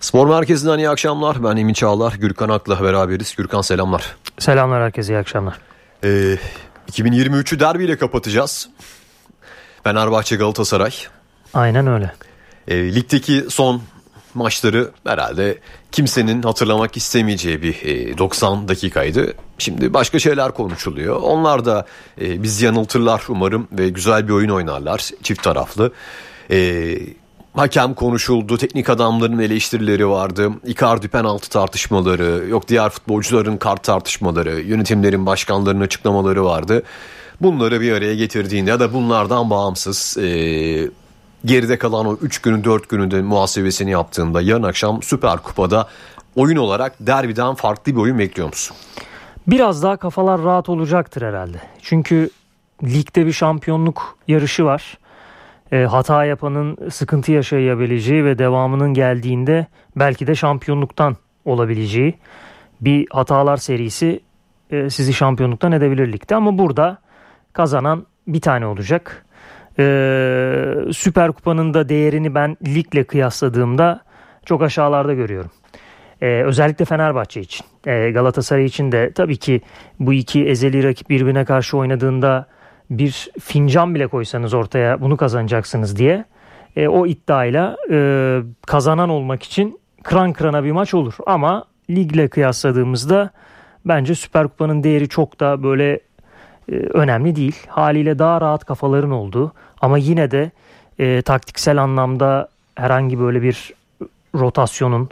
Spor Merkezi'nden iyi akşamlar. Ben Emin Çağlar, Gürkan Ak'la beraberiz. Gürkan selamlar. Selamlar herkese, iyi akşamlar. 2023'ü derbiyle kapatacağız. Fenerbahçe Galatasaray. Aynen öyle. Ligdeki son maçları herhalde kimsenin hatırlamak istemeyeceği bir 90 dakikaydı. Şimdi başka şeyler konuşuluyor. Onlar da bizi yanıltırlar umarım ve güzel bir oyun oynarlar çift taraflı. Hakem konuşuldu, teknik adamların eleştirileri vardı. Icardi penaltı tartışmaları, yok diğer futbolcuların kart tartışmaları, yönetimlerin, başkanların açıklamaları vardı. Bunları bir araya getirdiğinde ya da bunlardan bağımsız geride kalan o 3 günün 4 gününde muhasebesini yaptığında yarın akşam Süper Kupa'da oyun olarak derbiden farklı bir oyun bekliyor musun? Biraz daha kafalar rahat olacaktır herhalde. Çünkü ligde bir şampiyonluk yarışı var. Hata yapanın sıkıntı yaşayabileceği ve devamının geldiğinde belki de şampiyonluktan olabileceği bir hatalar serisi sizi şampiyonluktan edebilir ligde. Ama burada kazanan bir tane olacak. Süper Kupa'nın da değerini ben ligle kıyasladığımda çok aşağılarda görüyorum. Özellikle Fenerbahçe için. Galatasaray için de tabii ki bu iki ezeli rakip birbirine karşı oynadığında bir fincan bile koysanız ortaya bunu kazanacaksınız diye o iddiayla kazanan olmak için kıran kırana bir maç olur. Ama ligle kıyasladığımızda bence Süper Kupa'nın değeri çok da böyle önemli değil. Haliyle daha rahat kafaların olduğu ama yine de taktiksel anlamda herhangi böyle bir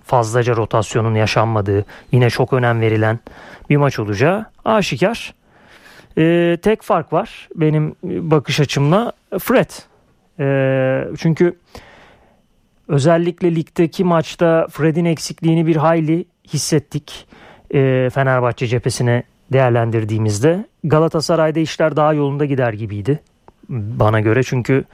fazlaca rotasyonun yaşanmadığı, yine çok önem verilen bir maç olacağı aşikar. Tek fark var benim bakış açımla Fred. Çünkü özellikle ligdeki maçta Fred'in eksikliğini bir hayli hissettik Fenerbahçe cephesine değerlendirdiğimizde. Galatasaray'da işler daha yolunda gider gibiydi bana göre. Çünkü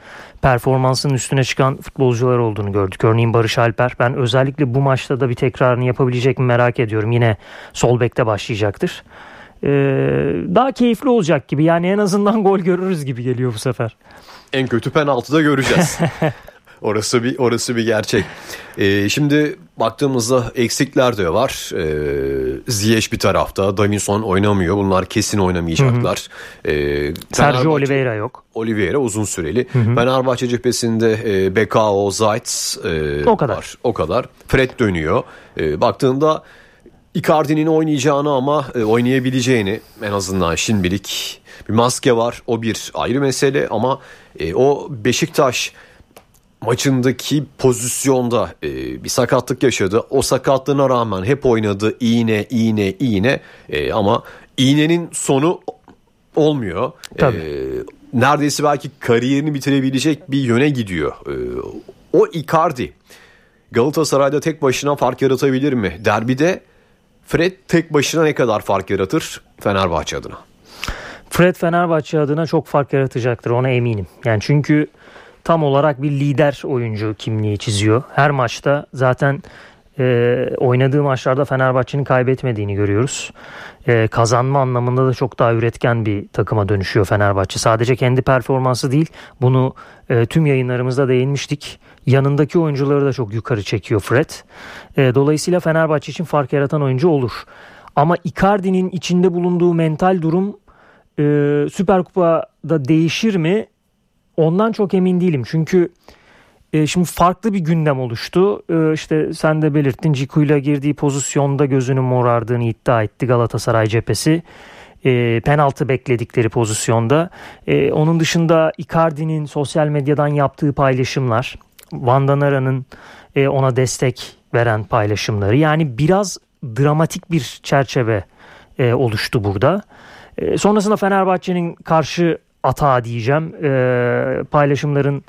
performansının üstüne çıkan futbolcular olduğunu gördük. Örneğin Barış Alper. Ben özellikle bu maçta da bir tekrarını yapabilecek mi merak ediyorum. Yine sol bekte başlayacaktır. Daha keyifli olacak gibi, yani en azından gol görürüz gibi geliyor bu sefer. En kötü penaltıda göreceğiz. orası bir gerçek. Şimdi baktığımızda eksikler de var. Ziyech bir tarafta, Davinson oynamıyor. Bunlar kesin oynamayacaklar. Sergio Oliveira yok. Oliveira uzun süreli. Fenerbahçe cephesinde BKO Zayt var. O kadar. Fred dönüyor. Baktığında Icardi'nin oynayacağını ama oynayabileceğini en azından şimdilik bir maske var. O bir ayrı mesele ama o Beşiktaş maçındaki pozisyonda bir sakatlık yaşadı. O sakatlığına rağmen hep oynadı iğne ama iğnenin sonu olmuyor. Tabii. Neredeyse belki kariyerini bitirebilecek bir yöne gidiyor. O Icardi Galatasaray'da tek başına fark yaratabilir mi? Derbide Fred tek başına ne kadar fark yaratır Fenerbahçe adına? Fred Fenerbahçe adına çok fark yaratacaktır, ona eminim. Yani çünkü tam olarak bir lider oyuncu kimliği çiziyor. Her maçta zaten oynadığı maçlarda Fenerbahçe'nin kaybetmediğini görüyoruz. Kazanma anlamında da çok daha üretken bir takıma dönüşüyor Fenerbahçe. Sadece kendi performansı değil, bunu tüm yayınlarımızda değinmiştik. Yanındaki oyuncuları da çok yukarı çekiyor Fred. Dolayısıyla Fenerbahçe için fark yaratan oyuncu olur. Ama Icardi'nin içinde bulunduğu mental durum Süper Kupa'da değişir mi? Ondan çok emin değilim. Çünkü şimdi farklı bir gündem oluştu. İşte sen de belirttin, Ciku'yla girdiği pozisyonda gözünün morardığını iddia etti Galatasaray cephesi. Penaltı bekledikleri pozisyonda. Onun dışında Icardi'nin sosyal medyadan yaptığı paylaşımlar, Wanda Nara'nın ona destek veren paylaşımları. Yani biraz dramatik bir çerçeve oluştu burada. Sonrasında Fenerbahçe'nin karşı atağı diyeceğim paylaşımların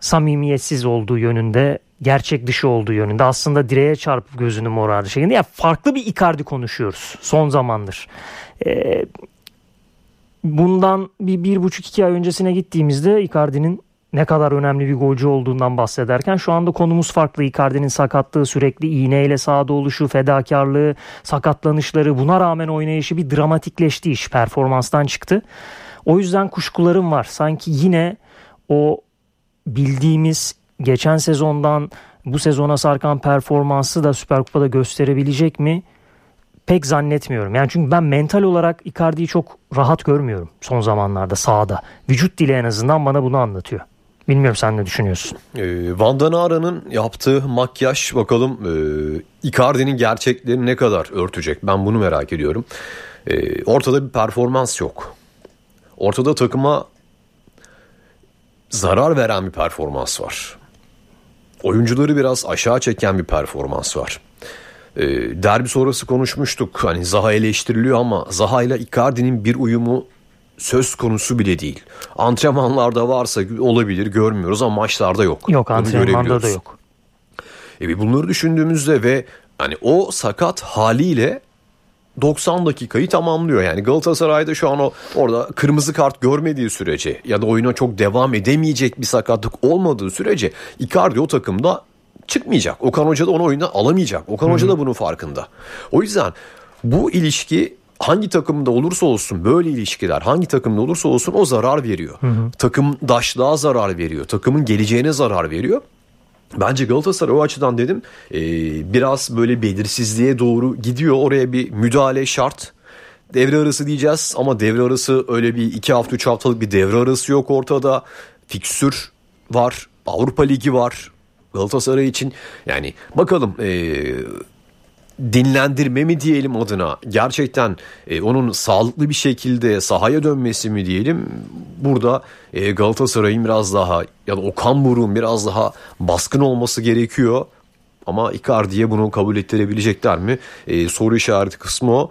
samimiyetsiz olduğu yönünde, gerçek dışı olduğu yönünde, aslında direğe çarpıp gözünü morardı şeklinde. Yani farklı bir Icardi konuşuyoruz son zamandır. Bundan bir 1,5-2 ay öncesine gittiğimizde Icardi'nin ne kadar önemli bir golcü olduğundan bahsederken şu anda konumuz farklı. Icardi'nin sakatlığı, sürekli iğneyle sahada oluşu, fedakarlığı, sakatlanışları, buna rağmen oynayışı bir dramatikleşti iş. Performanstan çıktı. O yüzden kuşkularım var. Sanki yine o bildiğimiz geçen sezondan bu sezona sarkan performansı da Süper Kupa'da gösterebilecek mi? Pek zannetmiyorum. Yani çünkü ben mental olarak Icardi'yi çok rahat görmüyorum son zamanlarda sahada. Vücut dili en azından bana bunu anlatıyor. Bilmiyorum, sen ne düşünüyorsun? Wanda Nara'nın yaptığı makyaj bakalım Icardi'nin gerçeklerini ne kadar örtecek? Ben bunu merak ediyorum. Ortada bir performans yok. Ortada takıma zarar veren bir performans var. Oyuncuları biraz aşağı çeken bir performans var. Derbi sonrası konuşmuştuk. Hani Zaha eleştiriliyor ama Zaha ile Icardi'nin bir uyumu söz konusu bile değil. Antrenmanlarda varsa olabilir, görmüyoruz ama maçlarda yok. Yok, antrenmanda da yok. Bunları düşündüğümüzde ve hani o sakat haliyle 90 dakikayı tamamlıyor. Yani Galatasaray'da şu an orada kırmızı kart görmediği sürece ya da oyuna çok devam edemeyecek bir sakatlık olmadığı sürece Icardi o takımda çıkmayacak. Okan Hoca da onu oyuna alamayacak. Okan Hoca da bunun farkında. O yüzden bu ilişki hangi takımda olursa olsun, böyle ilişkiler hangi takımda olursa olsun o zarar veriyor. Takımdaşlığa zarar veriyor. Takımın geleceğine zarar veriyor. Bence Galatasaray o açıdan dedim biraz böyle belirsizliğe doğru gidiyor. Oraya bir müdahale şart. Devre arası diyeceğiz ama devre arası öyle bir 2 hafta 3 haftalık bir devre arası yok ortada. Fikstür var. Avrupa Ligi var. Galatasaray için yani bakalım dinlendirme mi diyelim adına, gerçekten onun sağlıklı bir şekilde sahaya dönmesi mi diyelim, burada Galatasaray'ın biraz daha ya da Okan Buruk'un biraz daha baskın olması gerekiyor ama Icardi'ye bunu kabul ettirebilecekler mi, soru işareti kısmı o.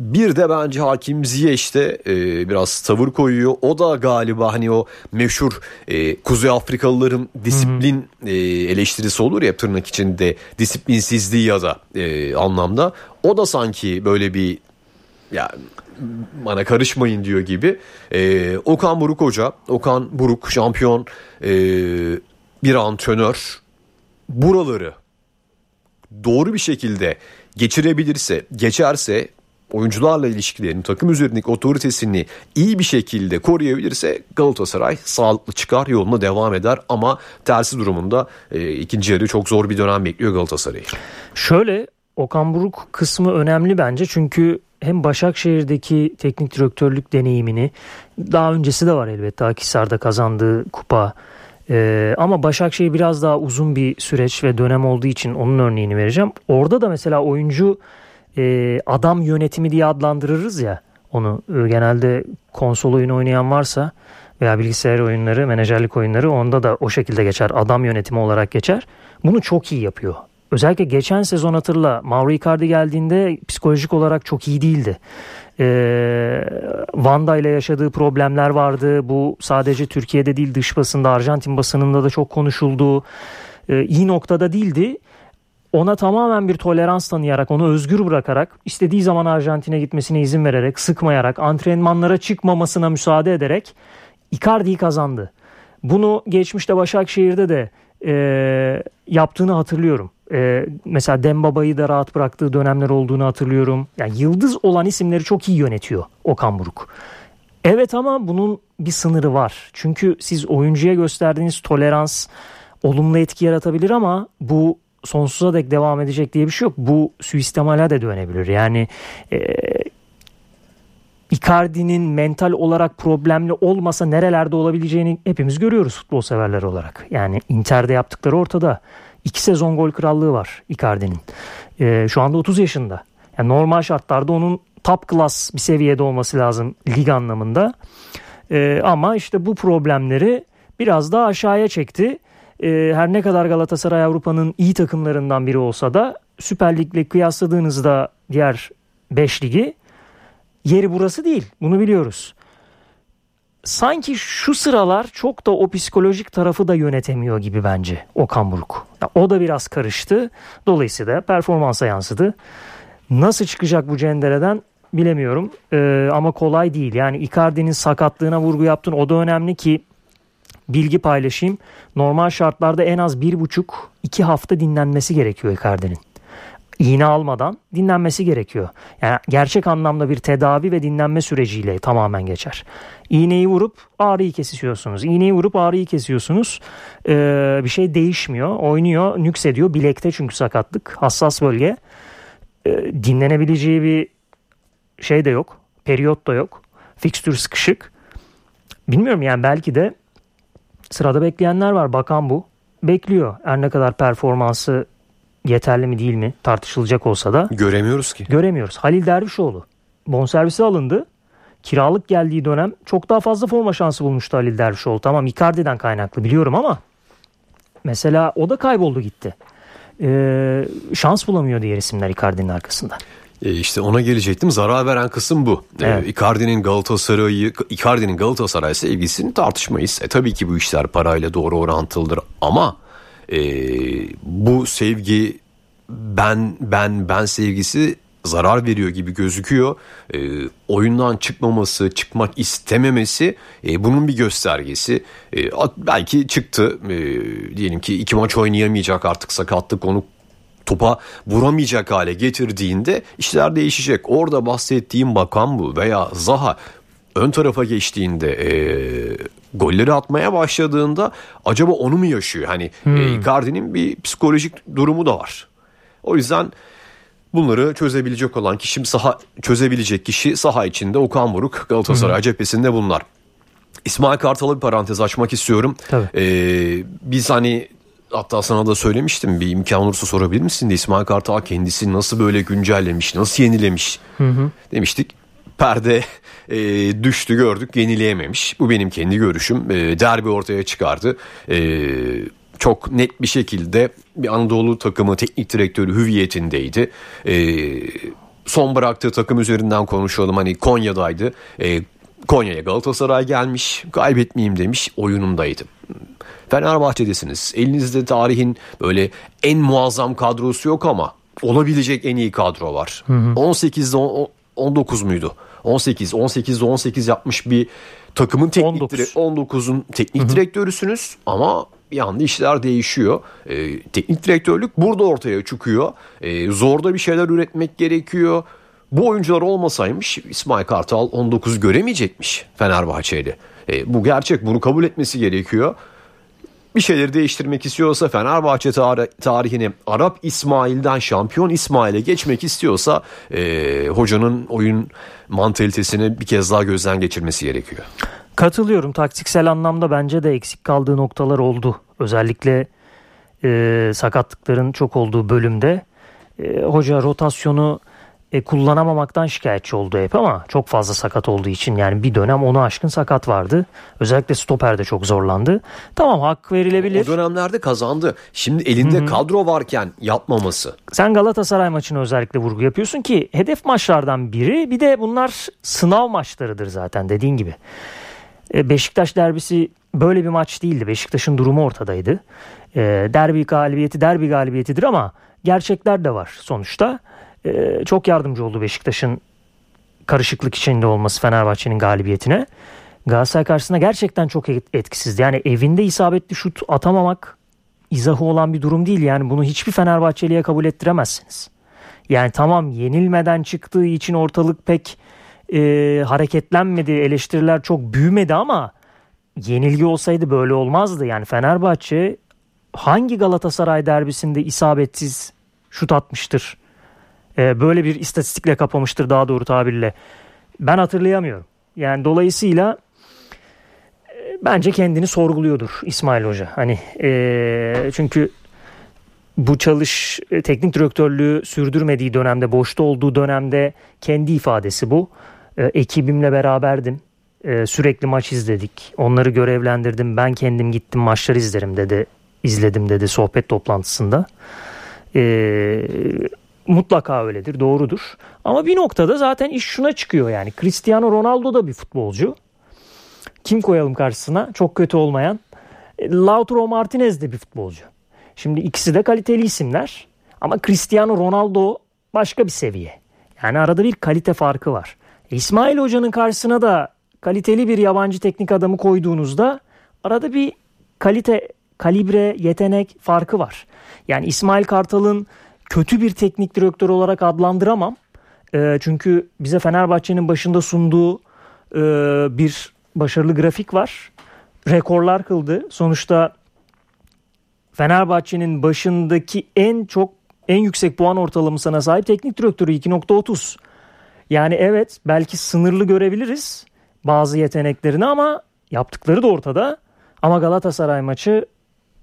Bir de bence Hakim Ziyeş işte biraz tavır koyuyor. O da galiba hani o meşhur Kuzey Afrikalıların disiplin eleştirisi olur ya, tırnak içinde disiplinsizliği ya da anlamda. O da sanki böyle bir ya bana karışmayın diyor gibi. Okan Buruk hoca, Okan Buruk şampiyon bir antrenör, buraları doğru bir şekilde geçerse oyuncularla ilişkilerini, takım üzerindeki otoritesini iyi bir şekilde koruyabilirse Galatasaray sağlıklı çıkar, yoluna devam eder ama tersi durumunda ikinci yarı çok zor bir dönem bekliyor Galatasaray'ı. Şöyle, Okan Buruk kısmı önemli bence çünkü hem Başakşehir'deki teknik direktörlük deneyimini, daha öncesi de var elbette Akhisar'da kazandığı kupa, ama Başakşehir biraz daha uzun bir süreç ve dönem olduğu için onun örneğini vereceğim. Orada da mesela oyuncu adam yönetimi diye adlandırırız ya onu, genelde konsol oyunu oynayan varsa veya bilgisayar oyunları, menajerlik oyunları, onda da o şekilde geçer, adam yönetimi olarak geçer. Bunu çok iyi yapıyor. Özellikle geçen sezon hatırla, Mauro Icardi geldiğinde psikolojik olarak çok iyi değildi. Wanda ile yaşadığı problemler vardı. Bu sadece Türkiye'de değil, dış basında, Arjantin basınında da çok konuşuldu. İyi noktada değildi. Ona tamamen bir tolerans tanıyarak, onu özgür bırakarak, istediği zaman Arjantin'e gitmesine izin vererek, sıkmayarak, antrenmanlara çıkmamasına müsaade ederek Icardi'yi kazandı. Bunu geçmişte Başakşehir'de de yaptığını hatırlıyorum. Mesela Dembaba'yı da rahat bıraktığı dönemler olduğunu hatırlıyorum. Yani yıldız olan isimleri çok iyi yönetiyor Okan Buruk. Evet ama bunun bir sınırı var. Çünkü siz oyuncuya gösterdiğiniz tolerans olumlu etki yaratabilir ama bu sonsuza dek devam edecek diye bir şey yok. Bu suistimale de dönebilir. Yani Icardi'nin mental olarak problemli olmasa nerelerde olabileceğini hepimiz görüyoruz futbol severler olarak. Yani Inter'de yaptıkları ortada. 2 sezon gol krallığı var Icardi'nin. Şu anda 30 yaşında. Yani normal şartlarda onun top class bir seviyede olması lazım lig anlamında. Ama işte bu problemleri biraz daha aşağıya çekti. Her ne kadar Galatasaray Avrupa'nın iyi takımlarından biri olsa da Süper Lig'le kıyasladığınızda diğer 5 ligi, yeri burası değil. Bunu biliyoruz. Sanki şu sıralar çok da o psikolojik tarafı da yönetemiyor gibi bence Okan Buruk. O da biraz karıştı. Dolayısıyla performansa yansıdı. Nasıl çıkacak bu cendereden bilemiyorum. Ama kolay değil. Yani Icardi'nin sakatlığına vurgu yaptın. O da önemli ki bilgi paylaşayım. Normal şartlarda en az 1,5-2 hafta dinlenmesi gerekiyor Icardi'nin. iğne almadan dinlenmesi gerekiyor. Yani gerçek anlamda bir tedavi ve dinlenme süreciyle tamamen geçer. İğneyi vurup ağrıyı kesiyorsunuz. İğneyi vurup ağrıyı kesiyorsunuz. Bir şey değişmiyor. Oynuyor, nüksediyor. Bilekte çünkü sakatlık. Hassas bölge. Dinlenebileceği bir şey de yok. Periyot da yok. Fikstür sıkışık. Bilmiyorum yani, belki de sırada bekleyenler var. Bakan bu. Bekliyor. Her ne kadar performansı yeterli mi değil mi tartışılacak olsa da. Göremiyoruz ki. Göremiyoruz. Halil Dervişoğlu bonservisi alındı. Kiralık geldiği dönem çok daha fazla forma şansı bulmuştu Halil Dervişoğlu. Tamam, Icardi'den kaynaklı biliyorum ama mesela o da kayboldu gitti. Şans bulamıyor diğer isimler Icardi'nin arkasında. İşte ona gelecektim. Zarar veren kısım bu. Evet. Icardi'nin Galatasaray sevgisini tartışmayız. Tabii ki bu işler parayla doğru orantılıdır ama bu sevgi ben sevgisi zarar veriyor gibi gözüküyor. Oyundan çıkmaması, çıkmak istememesi bunun bir göstergesi. Belki çıktı, diyelim ki 2 maç oynayamayacak, artık sakatlık onu topa vuramayacak hale getirdiğinde işler değişecek. Orada bahsettiğim Bakan bu veya Zaha ön tarafa geçtiğinde golleri atmaya başladığında acaba onu mu yaşıyor? Hani Icardi'nin bir psikolojik durumu da var. O yüzden bunları çözebilecek olan kişi saha içinde Okan Buruk, Galatasaray cephesinde bunlar. İsmail Kartal'a bir parantez açmak istiyorum. Biz hani, hatta sana da söylemiştim, bir imkan olursa sorabilir misin diye, İsmail Kartal kendisi nasıl böyle güncellemiş, nasıl yenilemiş demiştik. Perde düştü, gördük, yenileyememiş. Bu benim kendi görüşüm. Derbi ortaya çıkardı. Çok net bir şekilde bir Anadolu takımı teknik direktörü hüviyetindeydi. Son bıraktığı takım üzerinden konuşalım. Hani Konya'daydı. Konya'ya Galatasaray gelmiş. Kaybetmeyeyim demiş. Oyunumdaydı. Fenerbahçe'desiniz. Elinizde tarihin böyle en muazzam kadrosu yok ama olabilecek en iyi kadro var. 18'de 19 muydu? 18'de 18 yapmış bir takımın teknik 19'un teknik direktörüsünüz ama bir anda işler değişiyor. Teknik direktörlük burada ortaya çıkıyor. Zorda bir şeyler üretmek gerekiyor. Bu oyuncular olmasaymış İsmail Kartal 19 göremeyecekmiş Fenerbahçe'de. Bu gerçek, bunu kabul etmesi gerekiyor. Bir şeyleri değiştirmek istiyorsa, Fenerbahçe tarihine Arap İsmail'den Şampiyon İsmail'e geçmek istiyorsa hocanın oyun mantalitesini bir kez daha gözden geçirmesi gerekiyor. Katılıyorum. Taktiksel anlamda bence de eksik kaldığı noktalar oldu. Özellikle sakatlıkların çok olduğu bölümde hoca rotasyonu kullanamamaktan şikayetçi oldu hep ama çok fazla sakat olduğu için, yani bir dönem ona aşkın sakat vardı. Özellikle stoperde çok zorlandı. Tamam, hak verilebilir. O dönemlerde kazandı. Şimdi elinde kadro varken yapmaması. Sen Galatasaray maçına özellikle vurgu yapıyorsun ki hedef maçlardan biri, bir de bunlar sınav maçlarıdır zaten dediğin gibi. Beşiktaş derbisi böyle bir maç değildi. Beşiktaş'ın durumu ortadaydı. Derbi galibiyetidir ama gerçekler de var sonuçta. Çok yardımcı oldu Beşiktaş'ın karışıklık içinde olması Fenerbahçe'nin galibiyetine. Galatasaray karşısında gerçekten çok etkisizdi. Yani evinde isabetli şut atamamak izahı olan bir durum değil. Yani bunu hiçbir Fenerbahçeli'ye kabul ettiremezsiniz. Yani tamam, yenilmeden çıktığı için ortalık pek hareketlenmedi. Eleştiriler çok büyümedi ama yenilgi olsaydı böyle olmazdı. Yani Fenerbahçe hangi Galatasaray derbisinde isabetsiz şut atmıştır? Böyle bir istatistikle kapamıştır, daha doğru tabirle. Ben hatırlayamıyorum. Yani dolayısıyla bence kendini sorguluyordur İsmail Hoca. Hani çünkü bu teknik direktörlüğü sürdürmediği dönemde, boşta olduğu dönemde kendi ifadesi bu. Ekibimle beraberdim. Sürekli maç izledik. Onları görevlendirdim. Ben kendim gittim maçları izlerim dedi. İzledim dedi sohbet toplantısında. Mutlaka öyledir, doğrudur. Ama bir noktada zaten iş şuna çıkıyor yani. Cristiano Ronaldo da bir futbolcu. Kim koyalım karşısına? Çok kötü olmayan. Lautaro Martinez de bir futbolcu. Şimdi ikisi de kaliteli isimler. Ama Cristiano Ronaldo başka bir seviye. Yani arada bir kalite farkı var. İsmail Hoca'nın karşısına da kaliteli bir yabancı teknik adamı koyduğunuzda arada bir kalibre, yetenek farkı var. Yani İsmail Kartal'ın kötü bir teknik direktör olarak adlandıramam. Çünkü bize Fenerbahçe'nin başında sunduğu bir başarılı grafik var. Rekorlar kıldı. Sonuçta Fenerbahçe'nin başındaki en yüksek puan ortalamasına sahip teknik direktörü 2.30. Yani evet, belki sınırlı görebiliriz bazı yeteneklerini ama yaptıkları da ortada. Ama Galatasaray maçı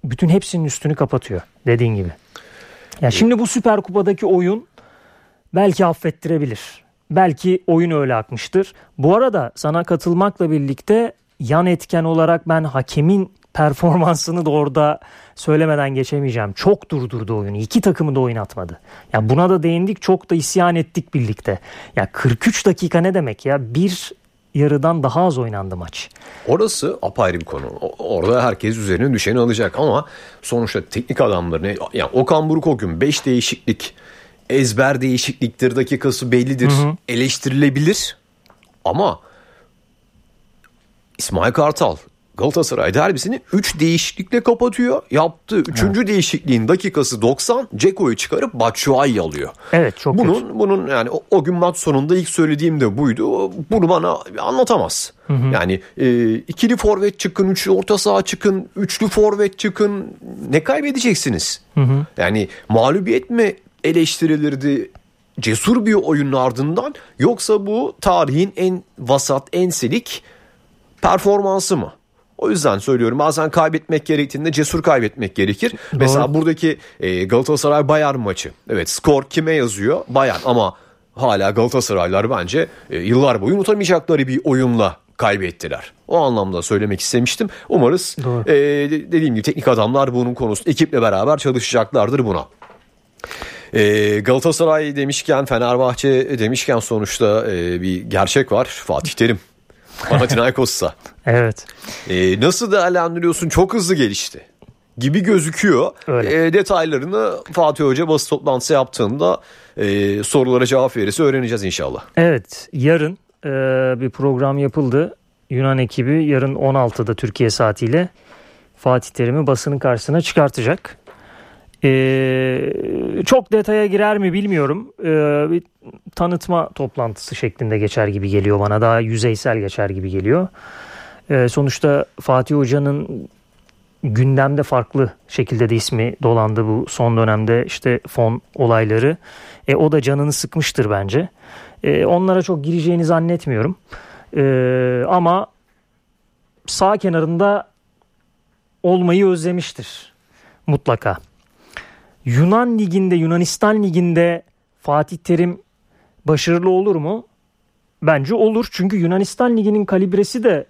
bütün hepsinin üstünü kapatıyor dediğin gibi. Yani şimdi bu Süper Kupa'daki oyun belki affettirebilir. Belki oyun öyle akmıştır. Bu arada sana katılmakla birlikte yan etken olarak ben hakemin performansını da orada söylemeden geçemeyeceğim. Çok durdurdu oyunu. İki takımı da oynatmadı. Yani buna da değindik. Çok da isyan ettik birlikte. Ya 43 dakika ne demek ya? Bir yarıdan daha az oynandı maç. Orası apayrı bir konu. Orada herkes üzerine düşeni alacak ama sonuçta teknik adamlarını, yani Okan Buruk o gün 5 değişiklik, ezber değişikliktir, dakikası bellidir, eleştirilebilir ama İsmail Kartal Galatasaray derbisini 3 değişiklikle kapatıyor. Yaptığı 3. değişikliğin dakikası 90. Ceko'yu çıkarıp Batshuayi'yi alıyor. Evet, çok bunun yani o gün maç sonunda ilk söylediğim de buydu. Bunu bana anlatamaz. Yani ikili forvet çıkın, üçlü orta saha çıkın, üçlü forvet çıkın. Ne kaybedeceksiniz? Yani mağlubiyet mi eleştirilirdi? Cesur bir oyunun ardından, yoksa bu tarihin en vasat, en silik performansı mı? O yüzden söylüyorum, bazen kaybetmek gerektiğinde cesur kaybetmek gerekir. Doğru. Mesela buradaki Galatasaray Bayern maçı. Evet, skor kime yazıyor? Bayern, ama hala Galatasaraylar bence yıllar boyu unutamayacakları bir oyunla kaybettiler. O anlamda söylemek istemiştim. Umarız dediğim gibi teknik adamlar bunun konusunda ekiple beraber çalışacaklardır buna. Galatasaray demişken, Fenerbahçe demişken, sonuçta bir gerçek var. Fatih Terim Panathinaikos'sa. Evet. Nasıl değerlendiriyorsun? Çok hızlı gelişti gibi gözüküyor. Detaylarını Fatih Hoca basın toplantısı yaptığında sorulara cevap verirse öğreneceğiz inşallah. Evet. Yarın bir program yapıldı. Yunan ekibi yarın 16'da Türkiye saatiyle Fatih Terim'i basının karşısına çıkartacak. Çok detaya girer mi bilmiyorum. Bir tanıtma toplantısı şeklinde geçer gibi geliyor bana. Daha yüzeysel geçer gibi geliyor. Sonuçta Fatih Hoca'nın gündemde farklı şekilde de ismi dolandı bu son dönemde, işte fon olayları. O da canını sıkmıştır bence. Onlara çok gireceğini zannetmiyorum. Ama sağ kenarında olmayı özlemiştir mutlaka. Yunanistan Ligi'nde Fatih Terim başarılı olur mu? Bence olur. Çünkü Yunanistan Ligi'nin kalibresi de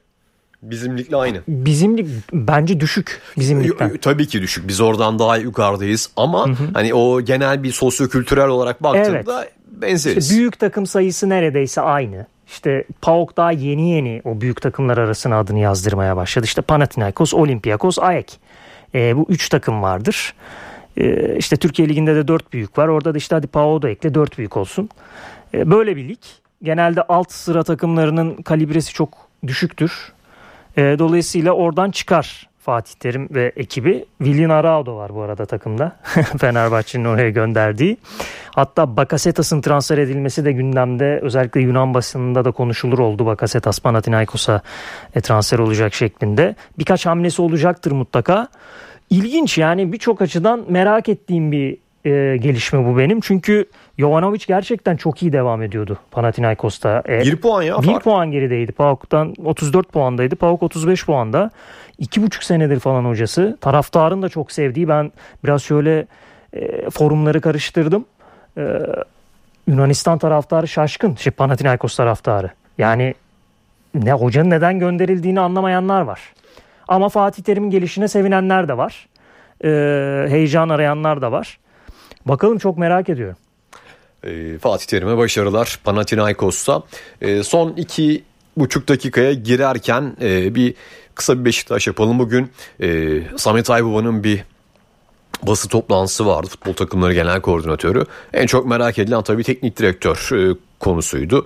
bizim ligle aynı. Bizim lig bence düşük bizim ligden. Tabii ki düşük. Biz oradan daha yukarıdayız ama hani o genel bir sosyokültürel olarak baktığında benzeriz. İşte büyük takım sayısı neredeyse aynı. İşte PAOK daha yeni o büyük takımlar arasına adını yazdırmaya başladı. İşte Panathinaikos, Olympiakos, AEK. Bu 3 takım vardır. İşte Türkiye Ligi'nde de 4 büyük var. Orada da işte hadi PAOK da ekle, 4 büyük olsun. Böyle bir lig. Genelde alt sıra takımlarının kalibresi çok düşüktür. Dolayısıyla oradan çıkar Fatih Terim ve ekibi. Willian Araudo var bu arada takımda. Fenerbahçe'nin oraya gönderdiği. Hatta Bakasetas'ın transfer edilmesi de gündemde. Özellikle Yunan basınında da konuşulur oldu. Bakasetas Panathinaikos'a transfer olacak şeklinde. Birkaç hamlesi olacaktır mutlaka. İlginç, yani birçok açıdan merak ettiğim bir gelişme bu benim. Çünkü Jovanović gerçekten çok iyi devam ediyordu Panathinaikos'ta. 1 puan ya. 1 puan gerideydi. PAOK'tan 34 puandaydı. PAOK 35 puanda. 2,5 senedir falan hocası. Taraftarın da çok sevdiği. Ben biraz şöyle forumları karıştırdım. Yunanistan taraftarı şaşkın. Panathinaikos taraftarı. Yani hocanın neden gönderildiğini anlamayanlar var. Ama Fatih Terim'in gelişine sevinenler de var. Heyecan arayanlar da var. Bakalım, çok merak ediyorum. Fatih Terim'e başarılar Panathinaikos'ta. Son 2,5 dakikaya girerken kısa bir Beşiktaş yapalım. Bugün Samet Aybaba'nın bir basın toplantısı vardı. Futbol takımları genel koordinatörü. En çok merak edilen tabii teknik direktör konusuydu.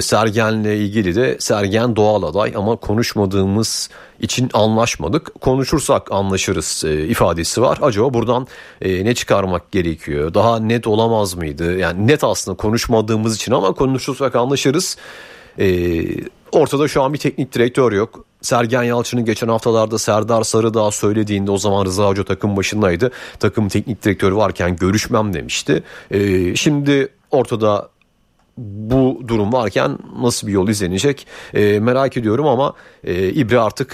Sergen'le ilgili de Sergen doğal aday ama konuşmadığımız için anlaşmadık. Konuşursak anlaşırız ifadesi var. Acaba buradan ne çıkarmak gerekiyor? Daha net olamaz mıydı? Yani net aslında konuşmadığımız için ama konuşursak anlaşırız. Ortada şu an bir teknik direktör yok. Sergen Yalçın'ın geçen haftalarda Serdar Sarıdağ söylediğinde, o zaman Rıza Hoca takım başındaydı, takım teknik direktörü varken görüşmem demişti. Şimdi ortada bu durum varken nasıl bir yol izlenecek merak ediyorum ama İbre artık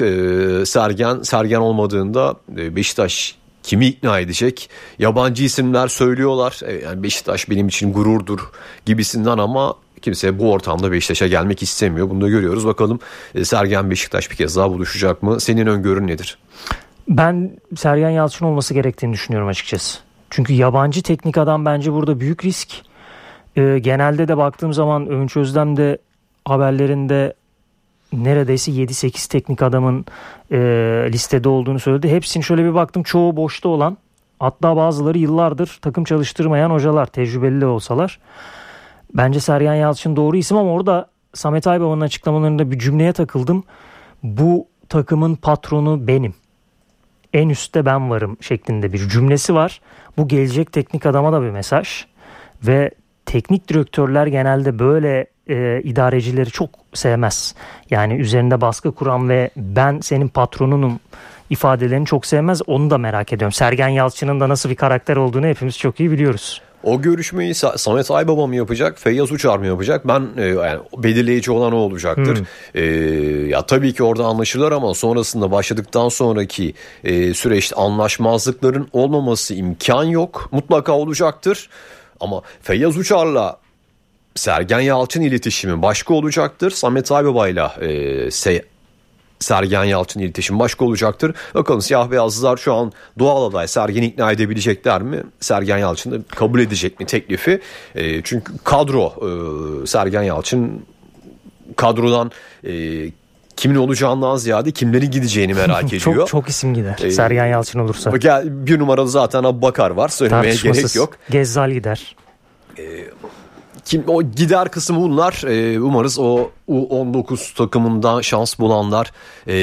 Sergen olmadığında Beşiktaş kimi ikna edecek? Yabancı isimler söylüyorlar. Yani Beşiktaş benim için gururdur gibisinden ama kimse bu ortamda Beşiktaş'a gelmek istemiyor. Bunu da görüyoruz. Bakalım Sergen Beşiktaş bir kez daha buluşacak mı? Senin öngörün nedir? Ben Sergen Yalçın olması gerektiğini düşünüyorum açıkçası. Çünkü yabancı teknik adam bence burada büyük risk. Genelde de baktığım zaman Övünç Özdem de haberlerinde neredeyse 7-8 teknik adamın listede olduğunu söyledi. Hepsini şöyle bir baktım, çoğu boşta olan, hatta bazıları yıllardır takım çalıştırmayan hocalar, tecrübeli de olsalar. Bence Sergen Yalçın doğru isim ama orada Samet Aybaba'nın açıklamalarında bir cümleye takıldım. Bu takımın patronu benim. En üstte ben varım şeklinde bir cümlesi var. Bu gelecek teknik adama da bir mesaj. Ve teknik direktörler genelde böyle idarecileri çok sevmez. Yani üzerinde baskı kuran ve ben senin patronunum ifadelerini çok sevmez. Onu da merak ediyorum. Sergen Yalçın'ın da nasıl bir karakter olduğunu hepimiz çok iyi biliyoruz. O görüşmeyi Samet Aybaba mı yapacak, Feyyaz Uçar mı yapacak? Yani belirleyici olan o olacaktır. Ya tabii ki orada anlaşırlar ama sonrasında başladıktan sonraki süreçte anlaşmazlıkların olmaması imkan yok. Mutlaka olacaktır. Ama Feyyaz Uçar'la Sergen Yalçın iletişimi başka olacaktır. Samet Aybaba'yla Sergen Yalçın iletişim başka olacaktır. Bakalım siyah beyazlılar şu an doğal aday Sergen'i ikna edebilecekler mi? Sergen Yalçın da kabul edecek mi teklifi? Çünkü kadro Sergen Yalçın kadrodan kimin olacağından ziyade kimlerin gideceğini merak ediyor. Çok isim gider. Sergen Yalçın olursa. Bir numaralı zaten Abbakar var. Söylemeye gerek yok. Gezzal gider. O gider kısmı bunlar. Umarız o U19 takımından şans bulanlar,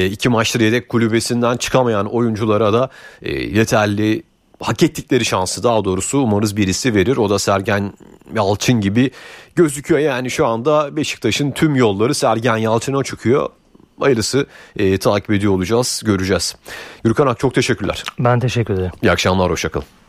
iki maçtır yedek kulübesinden çıkamayan oyunculara da yeterli, hak ettikleri şansı daha doğrusu umarız birisi verir. O da Sergen Yalçın gibi gözüküyor. Yani şu anda Beşiktaş'ın tüm yolları Sergen Yalçın'a çıkıyor. Hayırlısı takip ediyor olacağız, göreceğiz. Gürkan Ak, çok teşekkürler. Ben teşekkür ederim. İyi akşamlar, hoşçakalın.